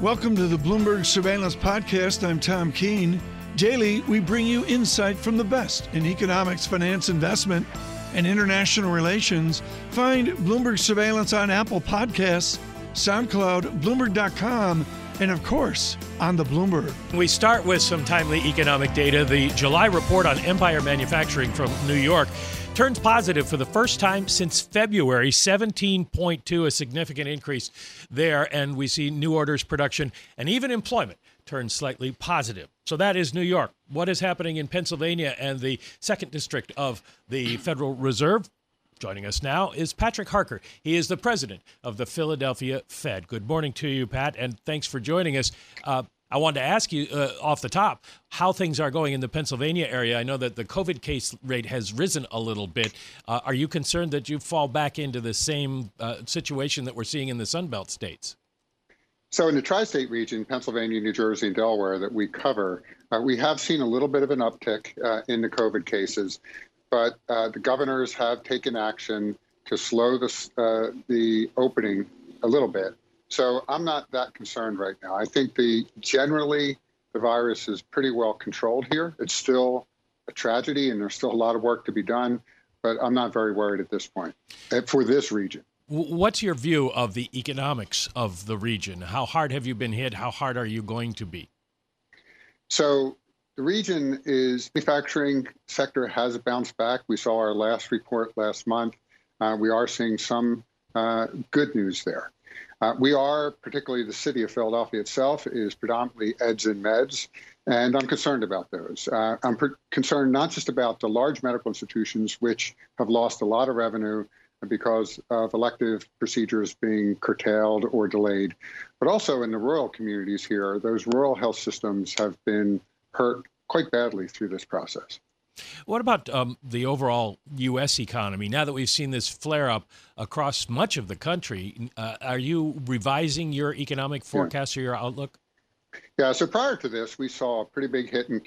Welcome to the Bloomberg Surveillance Podcast. I'm Tom Keene. Daily, we bring you insight from the best in economics, finance, investment, and international relations. Find Bloomberg Surveillance on Apple Podcasts, SoundCloud, Bloomberg.com, and of course, on the Bloomberg. We start with some timely economic data. The July report on Empire Manufacturing from New York turns positive for the first time since February, 17.2, a significant increase there. And we see new orders, production, and even employment turn slightly positive. So that is New York. What is happening in Pennsylvania and the second district of the Federal Reserve? Joining us now is Patrick Harker. He is the president of the Philadelphia Fed. Good morning to you, Pat, and thanks for joining us. I wanted to ask you off the top how things are going in the Pennsylvania area. I know that the COVID case rate has risen a little bit. Are you concerned that you fall back into the same situation that we're seeing in the Sunbelt states? So in the tri-state region, Pennsylvania, New Jersey, and Delaware that we cover, we have seen a little bit of an uptick in the COVID cases. But the governors have taken action to slow the opening a little bit. So I'm not that concerned right now. I think generally the virus is pretty well controlled here. It's still a tragedy and there's still a lot of work to be done, but I'm not very worried at this point for this region. What's your view of the economics of the region? How hard have you been hit? How hard are you going to be? So the region is manufacturing sector has bounced back. We saw our last report last month. We are seeing some good news there. We are, particularly the city of Philadelphia itself, is predominantly eds and meds, and I'm concerned about those. I'm concerned not just about the large medical institutions, which have lost a lot of revenue because of elective procedures being curtailed or delayed, but also in the rural communities here. Those rural health systems have been hurt quite badly through this process. What about the overall U.S. economy? Now that we've seen this flare-up across much of the country, are you revising your economic forecast or your outlook? Yeah, so prior to this, we saw a pretty big hit in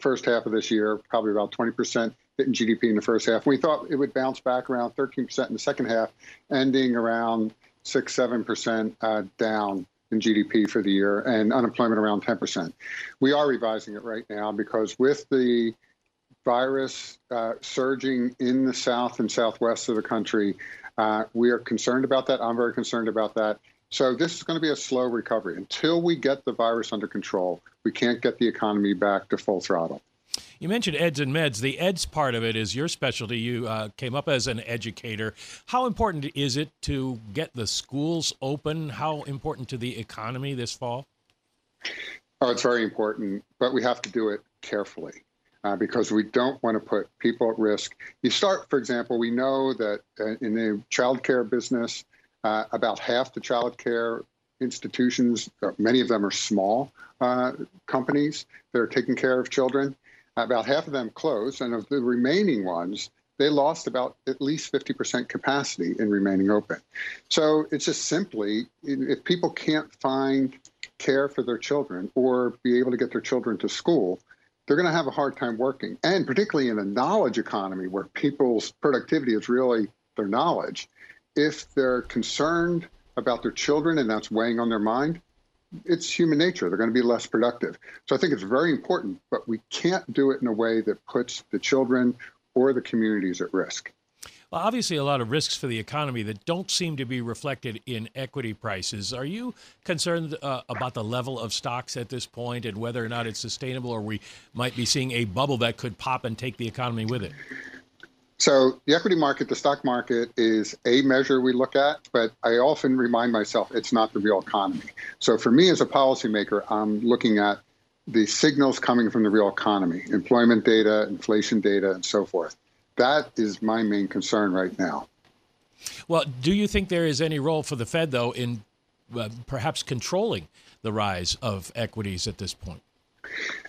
first half of this year, probably about 20% hit in GDP in the first half. We thought it would bounce back around 13% in the second half, ending around 6, 7% down in GDP for the year, and unemployment around 10%. We are revising it right now because with the virus surging in the south and southwest of the country, we are concerned about that. I'm very concerned about that. So this is going to be a slow recovery. Until we get the virus under control, we can't get the economy back to full throttle. You mentioned eds and meds. The eds part of it is your specialty. You came up as an educator. How important is it to get the schools open? How important to the economy this fall? Oh, it's very important, but we have to do it carefully because we don't want to put people at risk. You start, for example, we know that in the child care business, about half the child care institutions, many of them are small companies that are taking care of children. About half of them closed, and of the remaining ones, they lost about at least 50% capacity in remaining open. So it's just simply, if people can't find care for their children or be able to get their children to school, they're going to have a hard time working. And particularly in a knowledge economy where people's productivity is really their knowledge, if they're concerned about their children and that's weighing on their mind, it's human nature. They're going to be less productive. So I think it's very important, but we can't do it in a way that puts the children or the communities at risk. Well, obviously, a lot of risks for the economy that don't seem to be reflected in equity prices. Are you concerned about the level of stocks at this point and whether or not it's sustainable, or we might be seeing a bubble that could pop and take the economy with it? So the equity market, the stock market, is a measure we look at, but I often remind myself it's not the real economy. So for me as a policymaker, I'm looking at the signals coming from the real economy, employment data, inflation data, and so forth. That is my main concern right now. Well, do you think there is any role for the Fed, though, in perhaps controlling the rise of equities at this point?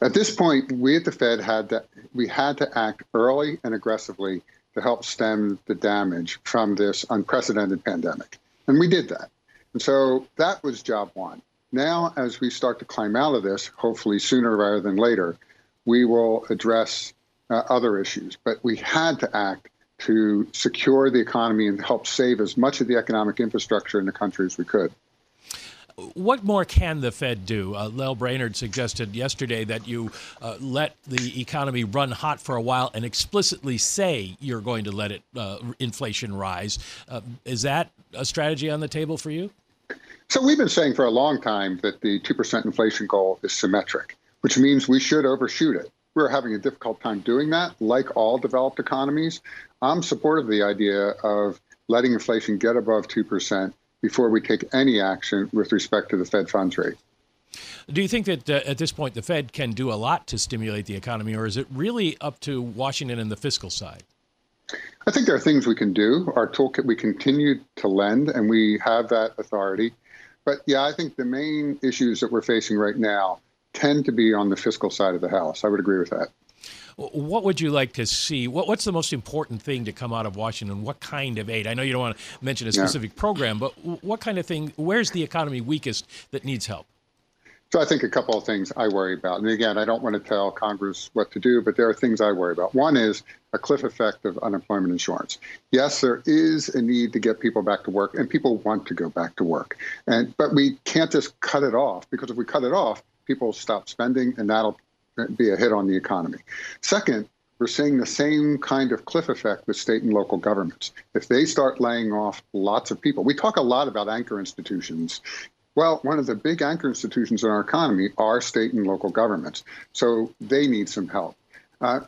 At this point, we at the Fed had to act early and aggressively to help stem the damage from this unprecedented pandemic. And we did that. And so that was job one. Now, as we start to climb out of this, hopefully sooner rather than later, we will address other issues. But we had to act to secure the economy and help save as much of the economic infrastructure in the country as we could. What more can the Fed do? Lel Brainard suggested yesterday that you let the economy run hot for a while and explicitly say you're going to let it inflation rise. Is that a strategy on the table for you? So we've been saying for a long time that the 2% inflation goal is symmetric, which means we should overshoot it. We're having a difficult time doing that, like all developed economies. I'm supportive of the idea of letting inflation get above 2% before we take any action with respect to the Fed funds rate. Do you think that at this point the Fed can do a lot to stimulate the economy, or is it really up to Washington and the fiscal side? I think there are things we can do. Our toolkit, we continue to lend, and we have that authority. But, yeah, I think the main issues that we're facing right now tend to be on the fiscal side of the house. I would agree with that. What would you like to see? What's the most important thing to come out of Washington? What kind of aid? I know you don't want to mention a specific program, but what kind of thing, where's the economy weakest that needs help? So I think a couple of things I worry about. And again, I don't want to tell Congress what to do, but there are things I worry about. One is a cliff effect of unemployment insurance. Yes, there is a need to get people back to work, and people want to go back to work. But we can't just cut it off, because if we cut it off, people stop spending, and that'll be a hit on the economy. Second, we're seeing the same kind of cliff effect with state and local governments. If they start laying off lots of people, we talk a lot about anchor institutions. Well, one of the big anchor institutions in our economy are state and local governments, so they need some help.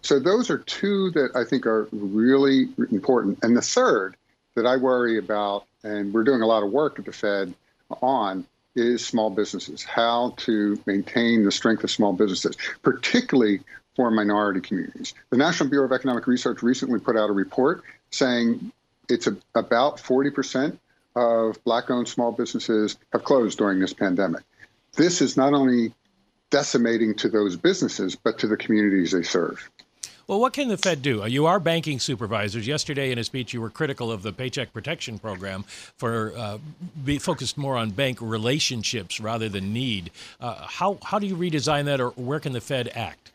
So those are two that I think are really important. And the third that I worry about, and we're doing a lot of work at the Fed on, is small businesses, how to maintain the strength of small businesses, particularly for minority communities. The National Bureau of Economic Research recently put out a report saying it's about 40% of Black-owned small businesses have closed during this pandemic. This is not only decimating to those businesses, but to the communities they serve. Well, what can the Fed do? You are banking supervisors. Yesterday in a speech, you were critical of the Paycheck Protection Program for be focused more on bank relationships rather than need. How do you redesign that, or where can the Fed act?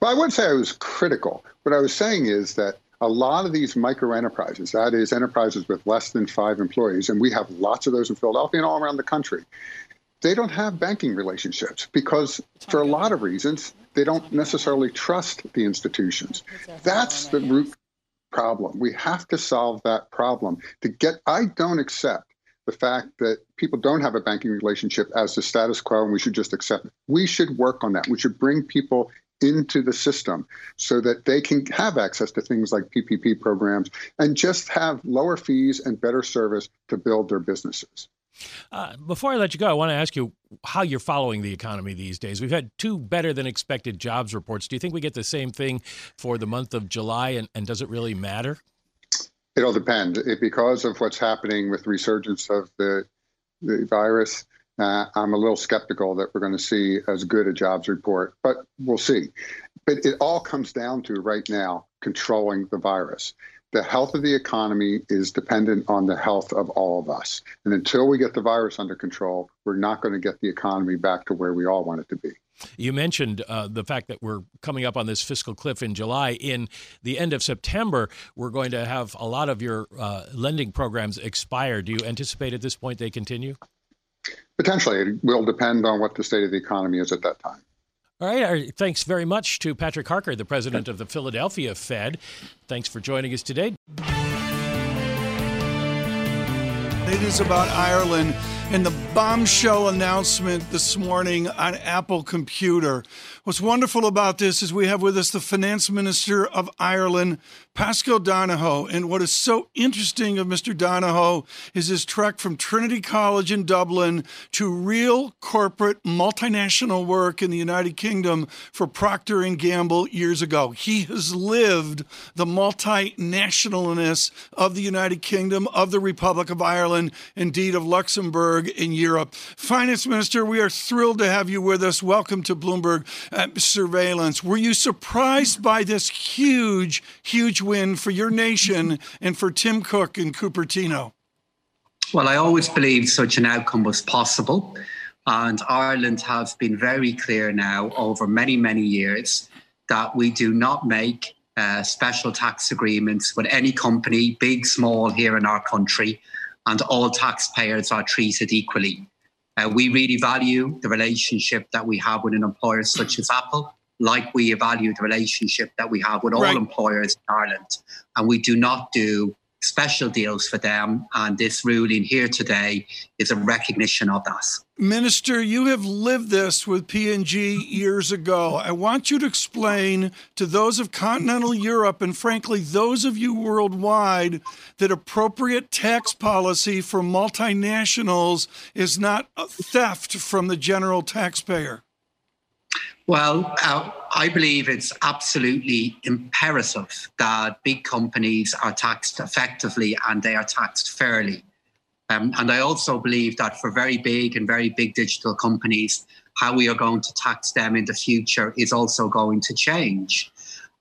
Well, I wouldn't say I was critical. What I was saying is that a lot of these microenterprises, that is enterprises with less than 5 employees, and we have lots of those in Philadelphia and all around the country, they don't have banking relationships because for a lot of reasons, they don't necessarily trust the institutions. That's the root problem. We have to solve that problem. I don't accept the fact that people don't have a banking relationship as the status quo, and we should just accept it. We should work on that. We should bring people into the system so that they can have access to things like PPP programs and just have lower fees and better service to build their businesses. Before I let you go, I want to ask you how you're following the economy these days. We've had 2 better than expected jobs reports. Do you think we get the same thing for the month of July, and does it really matter? It all depends. Because of what's happening with the resurgence of the virus, I'm a little skeptical that we're going to see as good a jobs report, but we'll see. But it all comes down to right now controlling the virus. The health of the economy is dependent on the health of all of us. And until we get the virus under control, we're not going to get the economy back to where we all want it to be. You mentioned the fact that we're coming up on this fiscal cliff in July. In the end of September, we're going to have a lot of your lending programs expire. Do you anticipate at this point they continue? Potentially. It will depend on what the state of the economy is at that time. All right. Thanks very much to Patrick Harker, the president of the Philadelphia Fed. Thanks for joining us today. It is about Ireland and the bombshell announcement this morning on Apple Computer. What's wonderful about this is we have with us the finance minister of Ireland, Paschal Donohoe. And what is so interesting of Mr. Donohoe is his trek from Trinity College in Dublin to real corporate multinational work in the United Kingdom for Procter & Gamble years ago. He has lived the multinationalness of the United Kingdom, of the Republic of Ireland, indeed of Luxembourg in Europe. Finance Minister, we are thrilled to have you with us. Welcome to Bloomberg Surveillance. Were you surprised by this huge, huge win for your nation and for Tim Cook in Cupertino? Well, I always believed such an outcome was possible, and Ireland has been very clear now over many, many years that we do not make special tax agreements with any company, big, small, here in our country, and all taxpayers are treated equally. We really value the relationship that we have with an employer such as Apple, like we value the relationship that we have with all employers in Ireland. And we do not do special deals for them. And this ruling here today is a recognition of that. Minister, you have lived this with P&G years ago. I want you to explain to those of continental Europe and, frankly, those of you worldwide that appropriate tax policy for multinationals is not a theft from the general taxpayer. Well, I believe it's absolutely imperative that big companies are taxed effectively and they are taxed fairly. And I also believe that for very big digital companies, how we are going to tax them in the future is also going to change.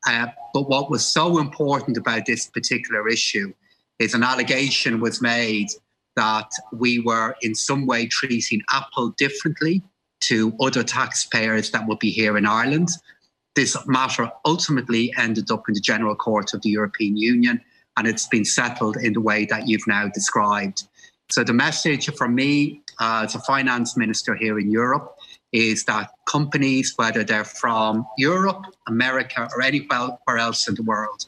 But what was so important about this particular issue is an allegation was made that we were in some way treating Apple differently to other taxpayers that would be here in Ireland. This matter ultimately ended up in the General Court of the European Union, and it's been settled in the way that you've now described. So the message from me as a finance minister here in Europe is that companies, whether they're from Europe, America, or anywhere else in the world,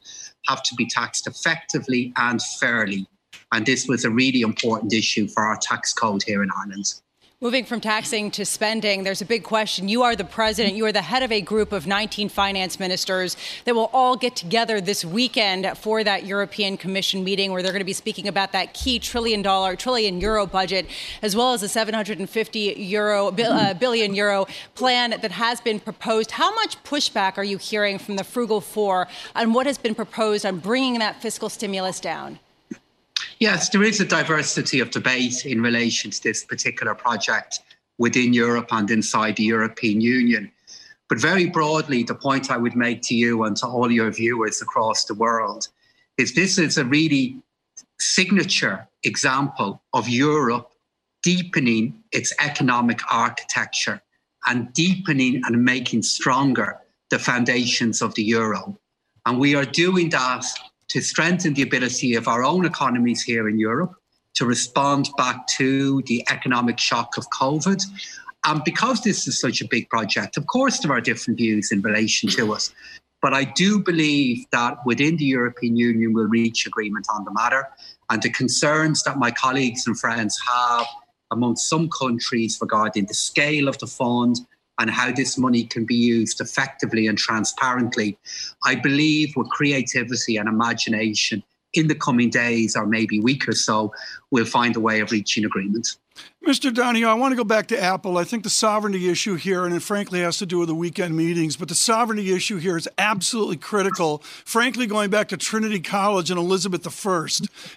have to be taxed effectively and fairly. And this was a really important issue for our tax code here in Ireland. Moving from taxing to spending, there's a big question. You are the president. You are the head of a group of 19 finance ministers that will all get together this weekend for that European Commission meeting where they're going to be speaking about that key trillion euro budget, as well as a 750 billion euro plan that has been proposed. How much pushback are you hearing from the Frugal Four on what has been proposed on bringing that fiscal stimulus down? Yes, there is a diversity of debate in relation to this particular project within Europe and inside the European Union. But very broadly, the point I would make to you and to all your viewers across the world is this is a really signature example of Europe deepening its economic architecture and deepening and making stronger the foundations of the euro. And we are doing that to strengthen the ability of our own economies here in Europe to respond back to the economic shock of COVID. And because this is such a big project, of course there are different views in relation to it. But I do believe that within the European Union we'll reach agreement on the matter. And the concerns that my colleagues and friends have amongst some countries regarding the scale of the fund and how this money can be used effectively and transparently, I believe with creativity and imagination in the coming days or maybe week or so, we'll find a way of reaching agreement. Mr. Donohoe, I want to go back to Apple. I think the sovereignty issue here, and it frankly has to do with the weekend meetings, but the sovereignty issue here is absolutely critical. Frankly, going back to Trinity College and Elizabeth I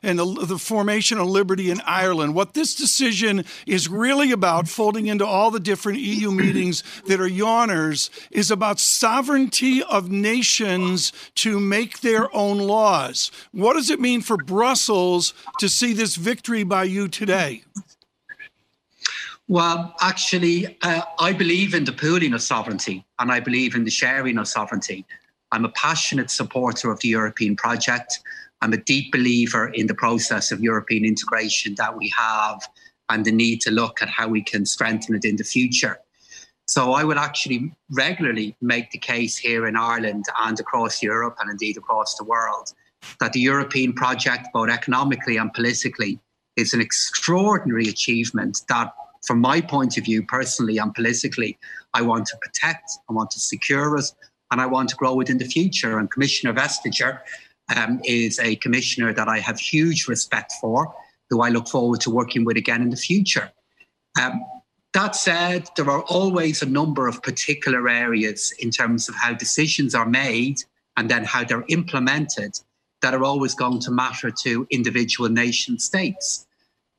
and the formation of liberty in Ireland, what this decision is really about, folding into all the different EU meetings that are yawners, is about sovereignty of nations to make their own laws. What does it mean for Brussels to see this victory by you today? Well, actually, I believe in the pooling of sovereignty and I believe in the sharing of sovereignty. I'm a passionate supporter of the European project. I'm a deep believer in the process of European integration that we have and the need to look at how we can strengthen it in the future. So I would actually regularly make the case here in Ireland and across Europe and indeed across the world that the European project, both economically and politically, is an extraordinary achievement that, from my point of view, personally and politically, I want to protect, I want to secure it, and I want to grow it in the future. And Commissioner Vestager is a commissioner that I have huge respect for, who I look forward to working with again in the future. That said, there are always a number of particular areas in terms of how decisions are made and then how they're implemented that are always going to matter to individual nation states.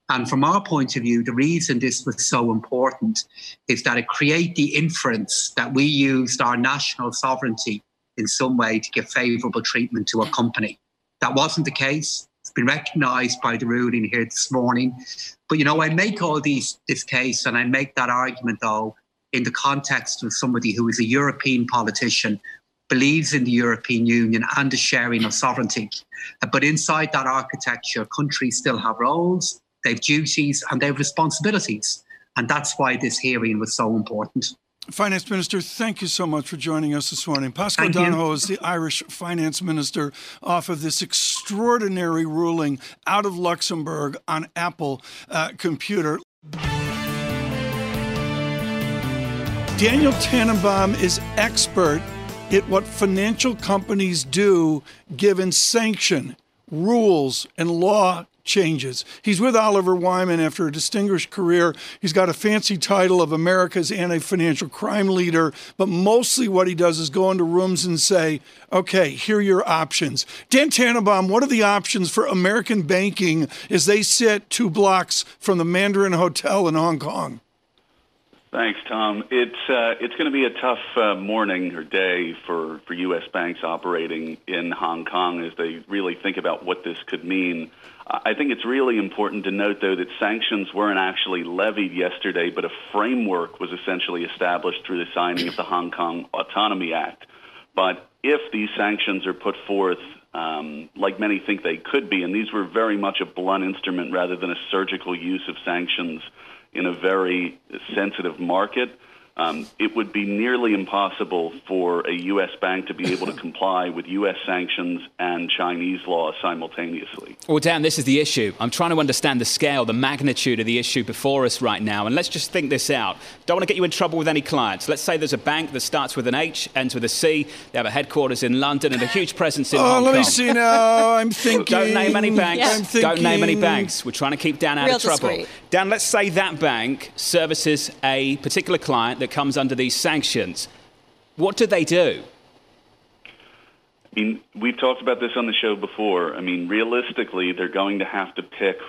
And from our point of view, the reason this was so important is that it created the inference that we used our national sovereignty in some way to give favourable treatment to a company. That wasn't the case. It's been recognised by the ruling here this morning. But, you know, I make all this case and I make that argument, though, in the context of somebody who is a European politician, believes in the European Union and the sharing of sovereignty. But inside that architecture, countries still have roles. They've duties and they've responsibilities. And that's why this hearing was so important. Finance Minister, thank you so much for joining us this morning. Paschal Donohoe is the Irish Finance Minister, off of this extraordinary ruling out of Luxembourg on Apple computer. Daniel Tannenbaum is expert at what financial companies do given sanction, rules, and law changes. He's with Oliver Wyman after a distinguished career. He's got a fancy title of America's anti-financial crime leader, but mostly what he does is go into rooms and say, okay, here are your options. Dan Tannenbaum, what are the options for American banking as they sit 2 blocks from the Mandarin Hotel in Hong Kong? Thanks, Tom. It's going to be a tough morning or day for U.S. banks operating in Hong Kong as they really think about what this could mean. I think it's really important to note, though, that sanctions weren't actually levied yesterday, but a framework was essentially established through the signing of the Hong Kong Autonomy Act. But if these sanctions are put forth, like many think they could be, and these were very much a blunt instrument rather than a surgical use of sanctions in a very sensitive market, it would be nearly impossible for a U.S. bank to be able to comply with U.S. sanctions and Chinese law simultaneously. Well, Dan, this is the issue. I'm trying to understand the scale, the magnitude of the issue before us right now. And let's just think this out. Don't want to get you in trouble with any clients. Let's say there's a bank that starts with an H, ends with a C. They have a headquarters in London and a huge presence in Hong Kong. Oh, let me see now. I'm thinking. Don't name any banks. Yeah. Don't name any banks. We're trying to keep Dan out of trouble. Discreet. Dan, let's say that bank services a particular client that comes under these sanctions. What do they do? I mean, we've talked about this on the show before. I mean, realistically, they're going to have to pick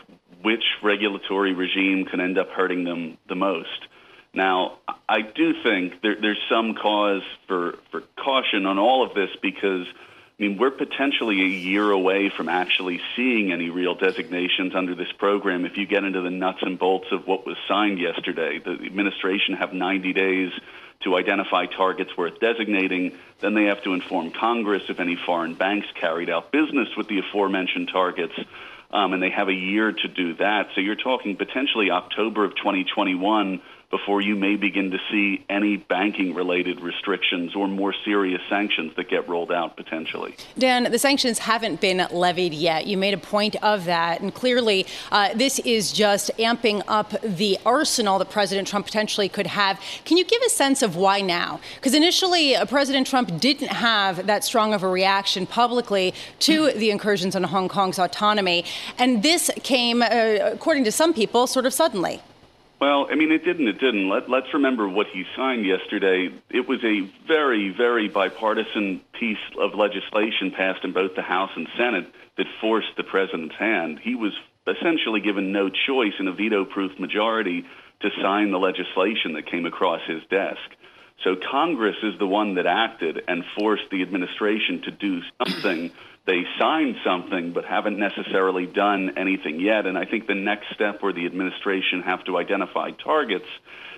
which regulatory regime can end up hurting them the most. Now, I do think there's some cause for caution on all of this because, I mean, we're potentially a year away from actually seeing any real designations under this program if you get into the nuts and bolts of what was signed yesterday. The administration have 90 days to identify targets worth designating. Then they have to inform Congress if any foreign banks carried out business with the aforementioned targets, and they have a year to do that. So you're talking potentially October of 2021 before you may begin to see any banking-related restrictions or more serious sanctions that get rolled out potentially. Dan, the sanctions haven't been levied yet. You made a point of that. And clearly, this is just amping up the arsenal that President Trump potentially could have. Can you give a sense of why now? Because initially, President Trump didn't have that strong of a reaction publicly to the incursions on Hong Kong's autonomy. And this came, according to some people, sort of suddenly. Well, I mean, it didn't. Let's remember what he signed yesterday. It was a very, very bipartisan piece of legislation passed in both the House and Senate that forced the president's hand. He was essentially given no choice in a veto-proof majority to sign the legislation that came across his desk. So Congress is the one that acted and forced the administration to do something. They signed something but haven't necessarily done anything yet. And I think the next step where the administration have to identify targets,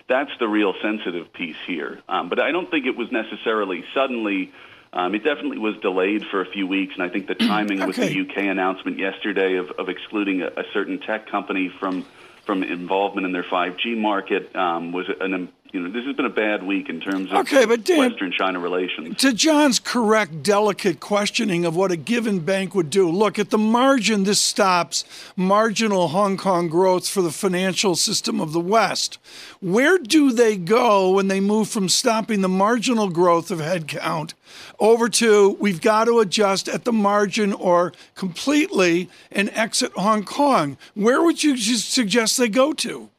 that's the real sensitive piece here. But I don't think it was necessarily suddenly. It definitely was delayed for a few weeks, and I think the timing with the UK announcement yesterday of excluding a certain tech company from involvement in their 5G market was an this has been a bad week in terms of Western China relations. To John's correct, delicate questioning of what a given bank would do, look, at the margin, this stops marginal Hong Kong growth for the financial system of the West. Where do they go when they move from stopping the marginal growth of headcount over to we've got to adjust at the margin or completely and exit Hong Kong? Where would you suggest they go to?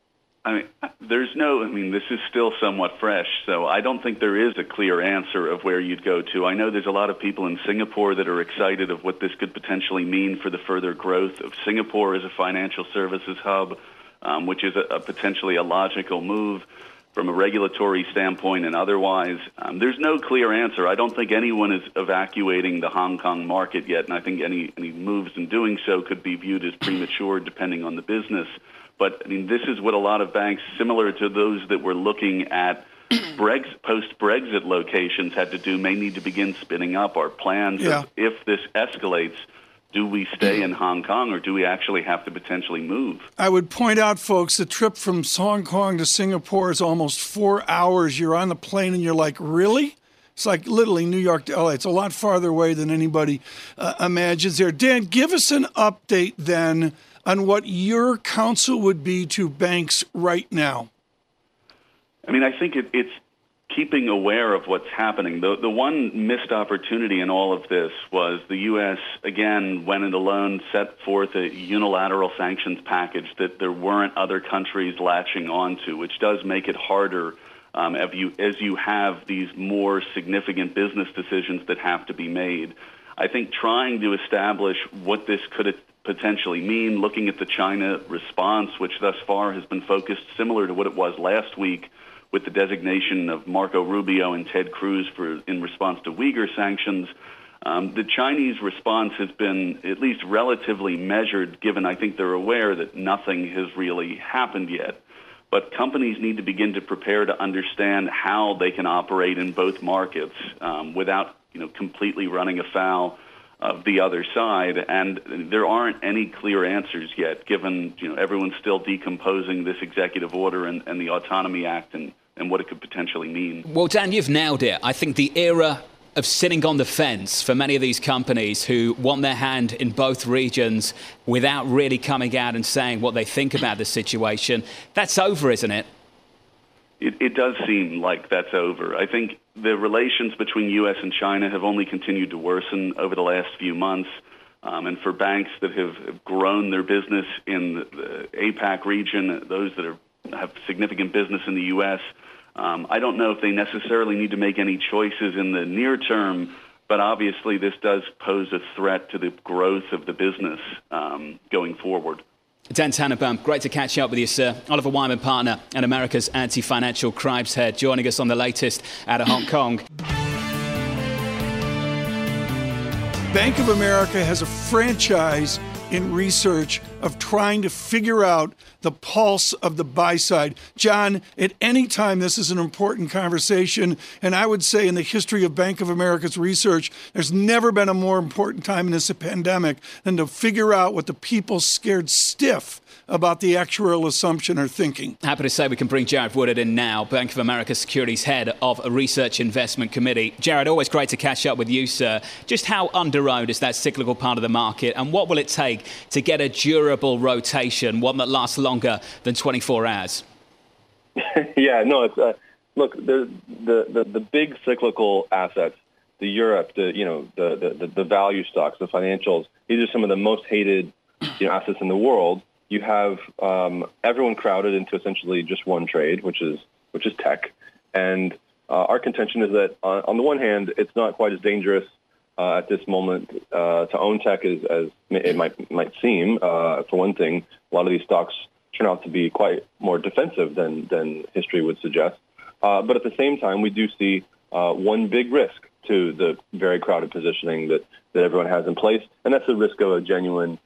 I mean, this is still somewhat fresh, so I don't think there is a clear answer of where you'd go to. I know there's a lot of people in Singapore that are excited of what this could potentially mean for the further growth of Singapore as a financial services hub, which is a potentially a logical move from a regulatory standpoint and otherwise. There's no clear answer. I don't think anyone is evacuating the Hong Kong market yet, and I think any moves in doing so could be viewed as premature depending on the business. But, I mean, this is what a lot of banks, similar to those that were looking at post-Brexit locations had to do, may need to begin spinning up our plans. Yeah. If this escalates, do we stay in Hong Kong, or do we actually have to potentially move? I would point out, folks, the trip from Hong Kong to Singapore is almost 4 hours. You're on the plane and you're like, really? It's like literally New York to LA. It's a lot farther away than anybody imagines there. Dan, give us an update then on what your counsel would be to banks right now. I mean, I think it's keeping aware of what's happening. The one missed opportunity in all of this was the U.S., again, went it alone, set forth a unilateral sanctions package that there weren't other countries latching onto, which does make it harder as you have these more significant business decisions that have to be made. I think trying to establish what this could potentially mean, looking at the China response, which thus far has been focused similar to what it was last week with the designation of Marco Rubio and Ted Cruz in response to Uyghur sanctions. The Chinese response has been at least relatively measured, given I think they're aware that nothing has really happened yet. But companies need to begin to prepare to understand how they can operate in both markets without completely running afoul of the other side. And there aren't any clear answers yet, given everyone's still decomposing this executive order and the Autonomy Act and what it could potentially mean. Well, Dan, you've nailed it. I think the era of sitting on the fence for many of these companies who want their hand in both regions without really coming out and saying what they think about the situation, that's over, isn't it? It does seem like that's over. I think the relations between U.S. and China have only continued to worsen over the last few months. And for banks that have grown their business in the APAC region, those that have significant business in the U.S., I don't know if they necessarily need to make any choices in the near term, but obviously this does pose a threat to the growth of the business going forward. Dan Tannenbaum, great to catch up with you, sir. Oliver Wyman, partner and America's anti-financial crimes head, joining us on the latest out of Hong Kong. Bank of America has a franchise in research of trying to figure out the pulse of the buy side. John, at any time, this is an important conversation. And I would say in the history of Bank of America's research, there's never been a more important time in this pandemic than to figure out what the people scared stiff about the actuarial assumption or thinking. Happy to say we can bring Jared Woodard in now, Bank of America Securities Head of a Research Investment Committee. Jared, always great to catch up with you, sir. Just how under-owned is that cyclical part of the market, and what will it take to get a durable rotation, one that lasts longer than 24 hours? Look, the big cyclical assets, the Europe, the value stocks, the financials, these are some of the most hated assets in the world. You have everyone crowded into essentially just one trade, which is tech. And our contention is that on the one hand, it's not quite as dangerous at this moment to own tech as it might seem. For one thing, a lot of these stocks turn out to be quite more defensive than history would suggest. But at the same time, we do see one big risk to the very crowded positioning that everyone has in place, and that's the risk of a genuine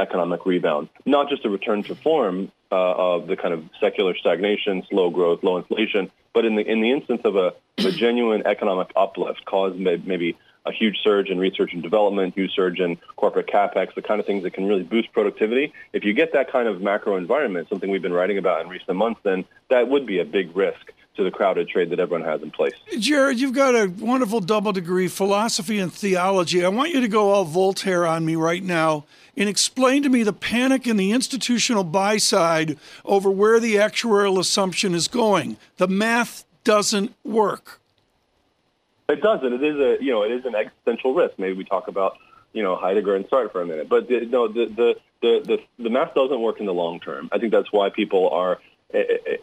economic rebound, not just a return to form of the kind of secular stagnation, slow growth, low inflation, but in the instance of a genuine economic uplift caused maybe a huge surge in research and development, huge surge in corporate capex, the kind of things that can really boost productivity. If you get that kind of macro environment, something we've been writing about in recent months, then that would be a big risk to the crowded trade that everyone has in place. Jared, you've got a wonderful double degree, philosophy and theology. I want you to go all Voltaire on me right now and explain to me the panic in the institutional buy side over where the actuarial assumption is going. The math doesn't work. It doesn't. It is an existential risk. Maybe we talk about Heidegger and Sartre for a minute, but the math doesn't work in the long term. I think that's why people are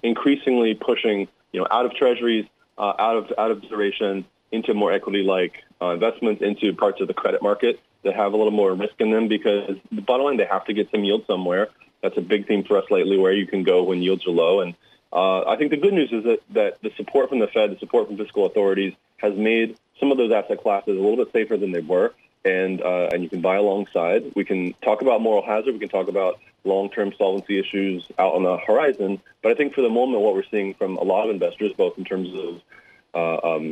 increasingly pushing out of treasuries, out of duration, into more equity-like investments, into parts of the credit market that have a little more risk in them, because the bottom line, they have to get some yield somewhere. That's a big theme for us lately, where you can go when yields are low. And I think the good news is that the support from the Fed, the support from fiscal authorities, has made some of those asset classes a little bit safer than they were, and you can buy alongside. We can talk about moral hazard. We can talk about long-term solvency issues out on the horizon. But I think for the moment, what we're seeing from a lot of investors, both in terms of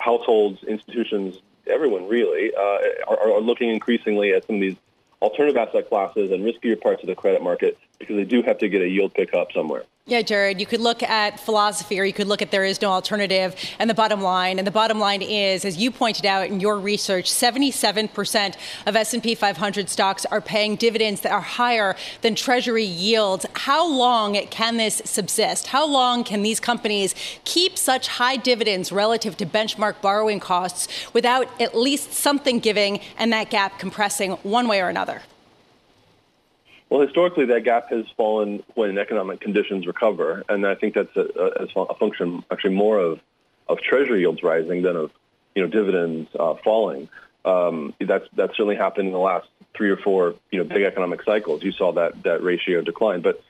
households, institutions, everyone really, are looking increasingly at some of these alternative asset classes and riskier parts of the credit market because they do have to get a yield pickup somewhere. Yeah, Jared, you could look at philosophy or you could look at there is no alternative and the bottom line. And the bottom line is, as you pointed out in your research, 77% of S&P 500 stocks are paying dividends that are higher than Treasury yields. How long can this subsist? How long can these companies keep such high dividends relative to benchmark borrowing costs without at least something giving and that gap compressing one way or another? Well, historically, that gap has fallen when economic conditions recover, and I think that's a function actually more of Treasury yields rising than of dividends falling. That's certainly happened in the last three or four big economic cycles. You saw that ratio decline, but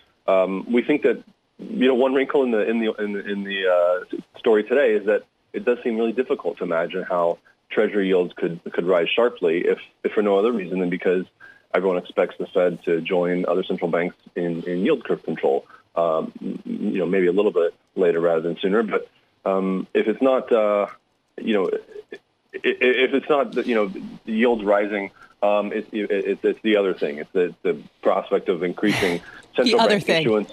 we think that one wrinkle in the story today is that it does seem really difficult to imagine how Treasury yields could rise sharply if for no other reason than because everyone expects the Fed to join other central banks in yield curve control, maybe a little bit later rather than sooner. But if it's not, yields rising, it's the other thing. It's the prospect of increasing central bank issuance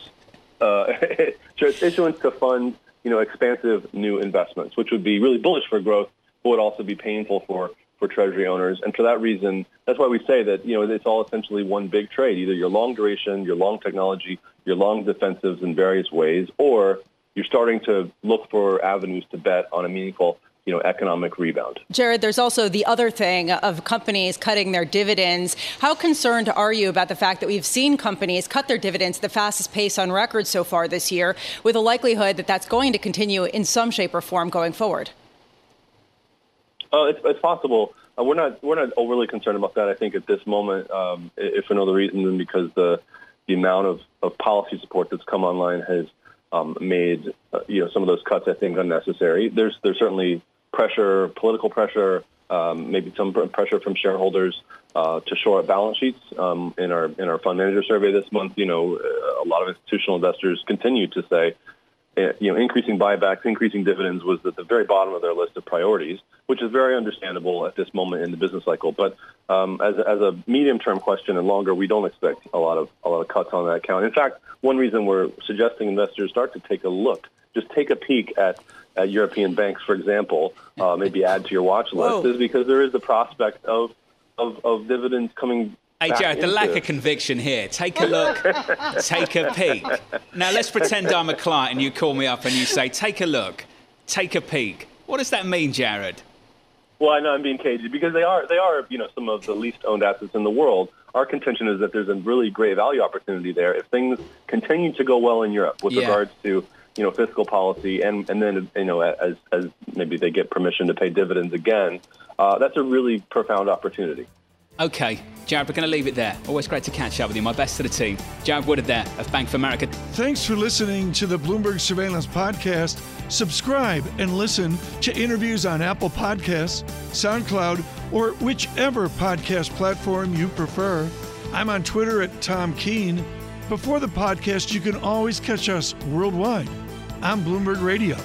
to fund, expansive new investments, which would be really bullish for growth, but would also be painful for Treasury owners. And for that reason, that's why we say that, it's all essentially one big trade, either your long duration, your long technology, your long defensives in various ways, or you're starting to look for avenues to bet on a meaningful economic rebound. Jared, there's also the other thing of companies cutting their dividends. How concerned are you about the fact that we've seen companies cut their dividends at the fastest pace on record so far this year, with a likelihood that that's going to continue in some shape or form going forward? It's possible. We're not overly concerned about that, I think, at this moment, if for no other reason than because the amount of policy support that's come online has made some of those cuts, I think, unnecessary. There's certainly pressure, political pressure, maybe some pressure from shareholders to shore up balance sheets. In our fund manager survey this month, a lot of institutional investors continue to say, increasing buybacks, increasing dividends was at the very bottom of their list of priorities, which is very understandable at this moment in the business cycle. But as a medium-term question and longer, we don't expect a lot of cuts on that account. In fact, one reason we're suggesting investors start to take a look, just take a peek at European banks, for example, maybe add to your watch list, is because there is the prospect of dividends coming. Hey, Jared, the lack of conviction here. Take a look, take a peek. Now, let's pretend I'm a client and you call me up and you say, take a look, take a peek. What does that mean, Jared? Well, I know I'm being cagey because they are, some of the least owned assets in the world. Our contention is that there's a really great value opportunity there if things continue to go well in Europe with regards to, fiscal policy and then, as maybe they get permission to pay dividends again. That's a really profound opportunity. OK, Jared, we're going to leave it there. Always great to catch up with you. My best to the team. Jared Woodard there of Bank of America. Thanks for listening to the Bloomberg Surveillance Podcast. Subscribe and listen to interviews on Apple Podcasts, SoundCloud, or whichever podcast platform you prefer. I'm on Twitter at Tom Keene. Before the podcast, you can always catch us worldwide on Bloomberg Radio.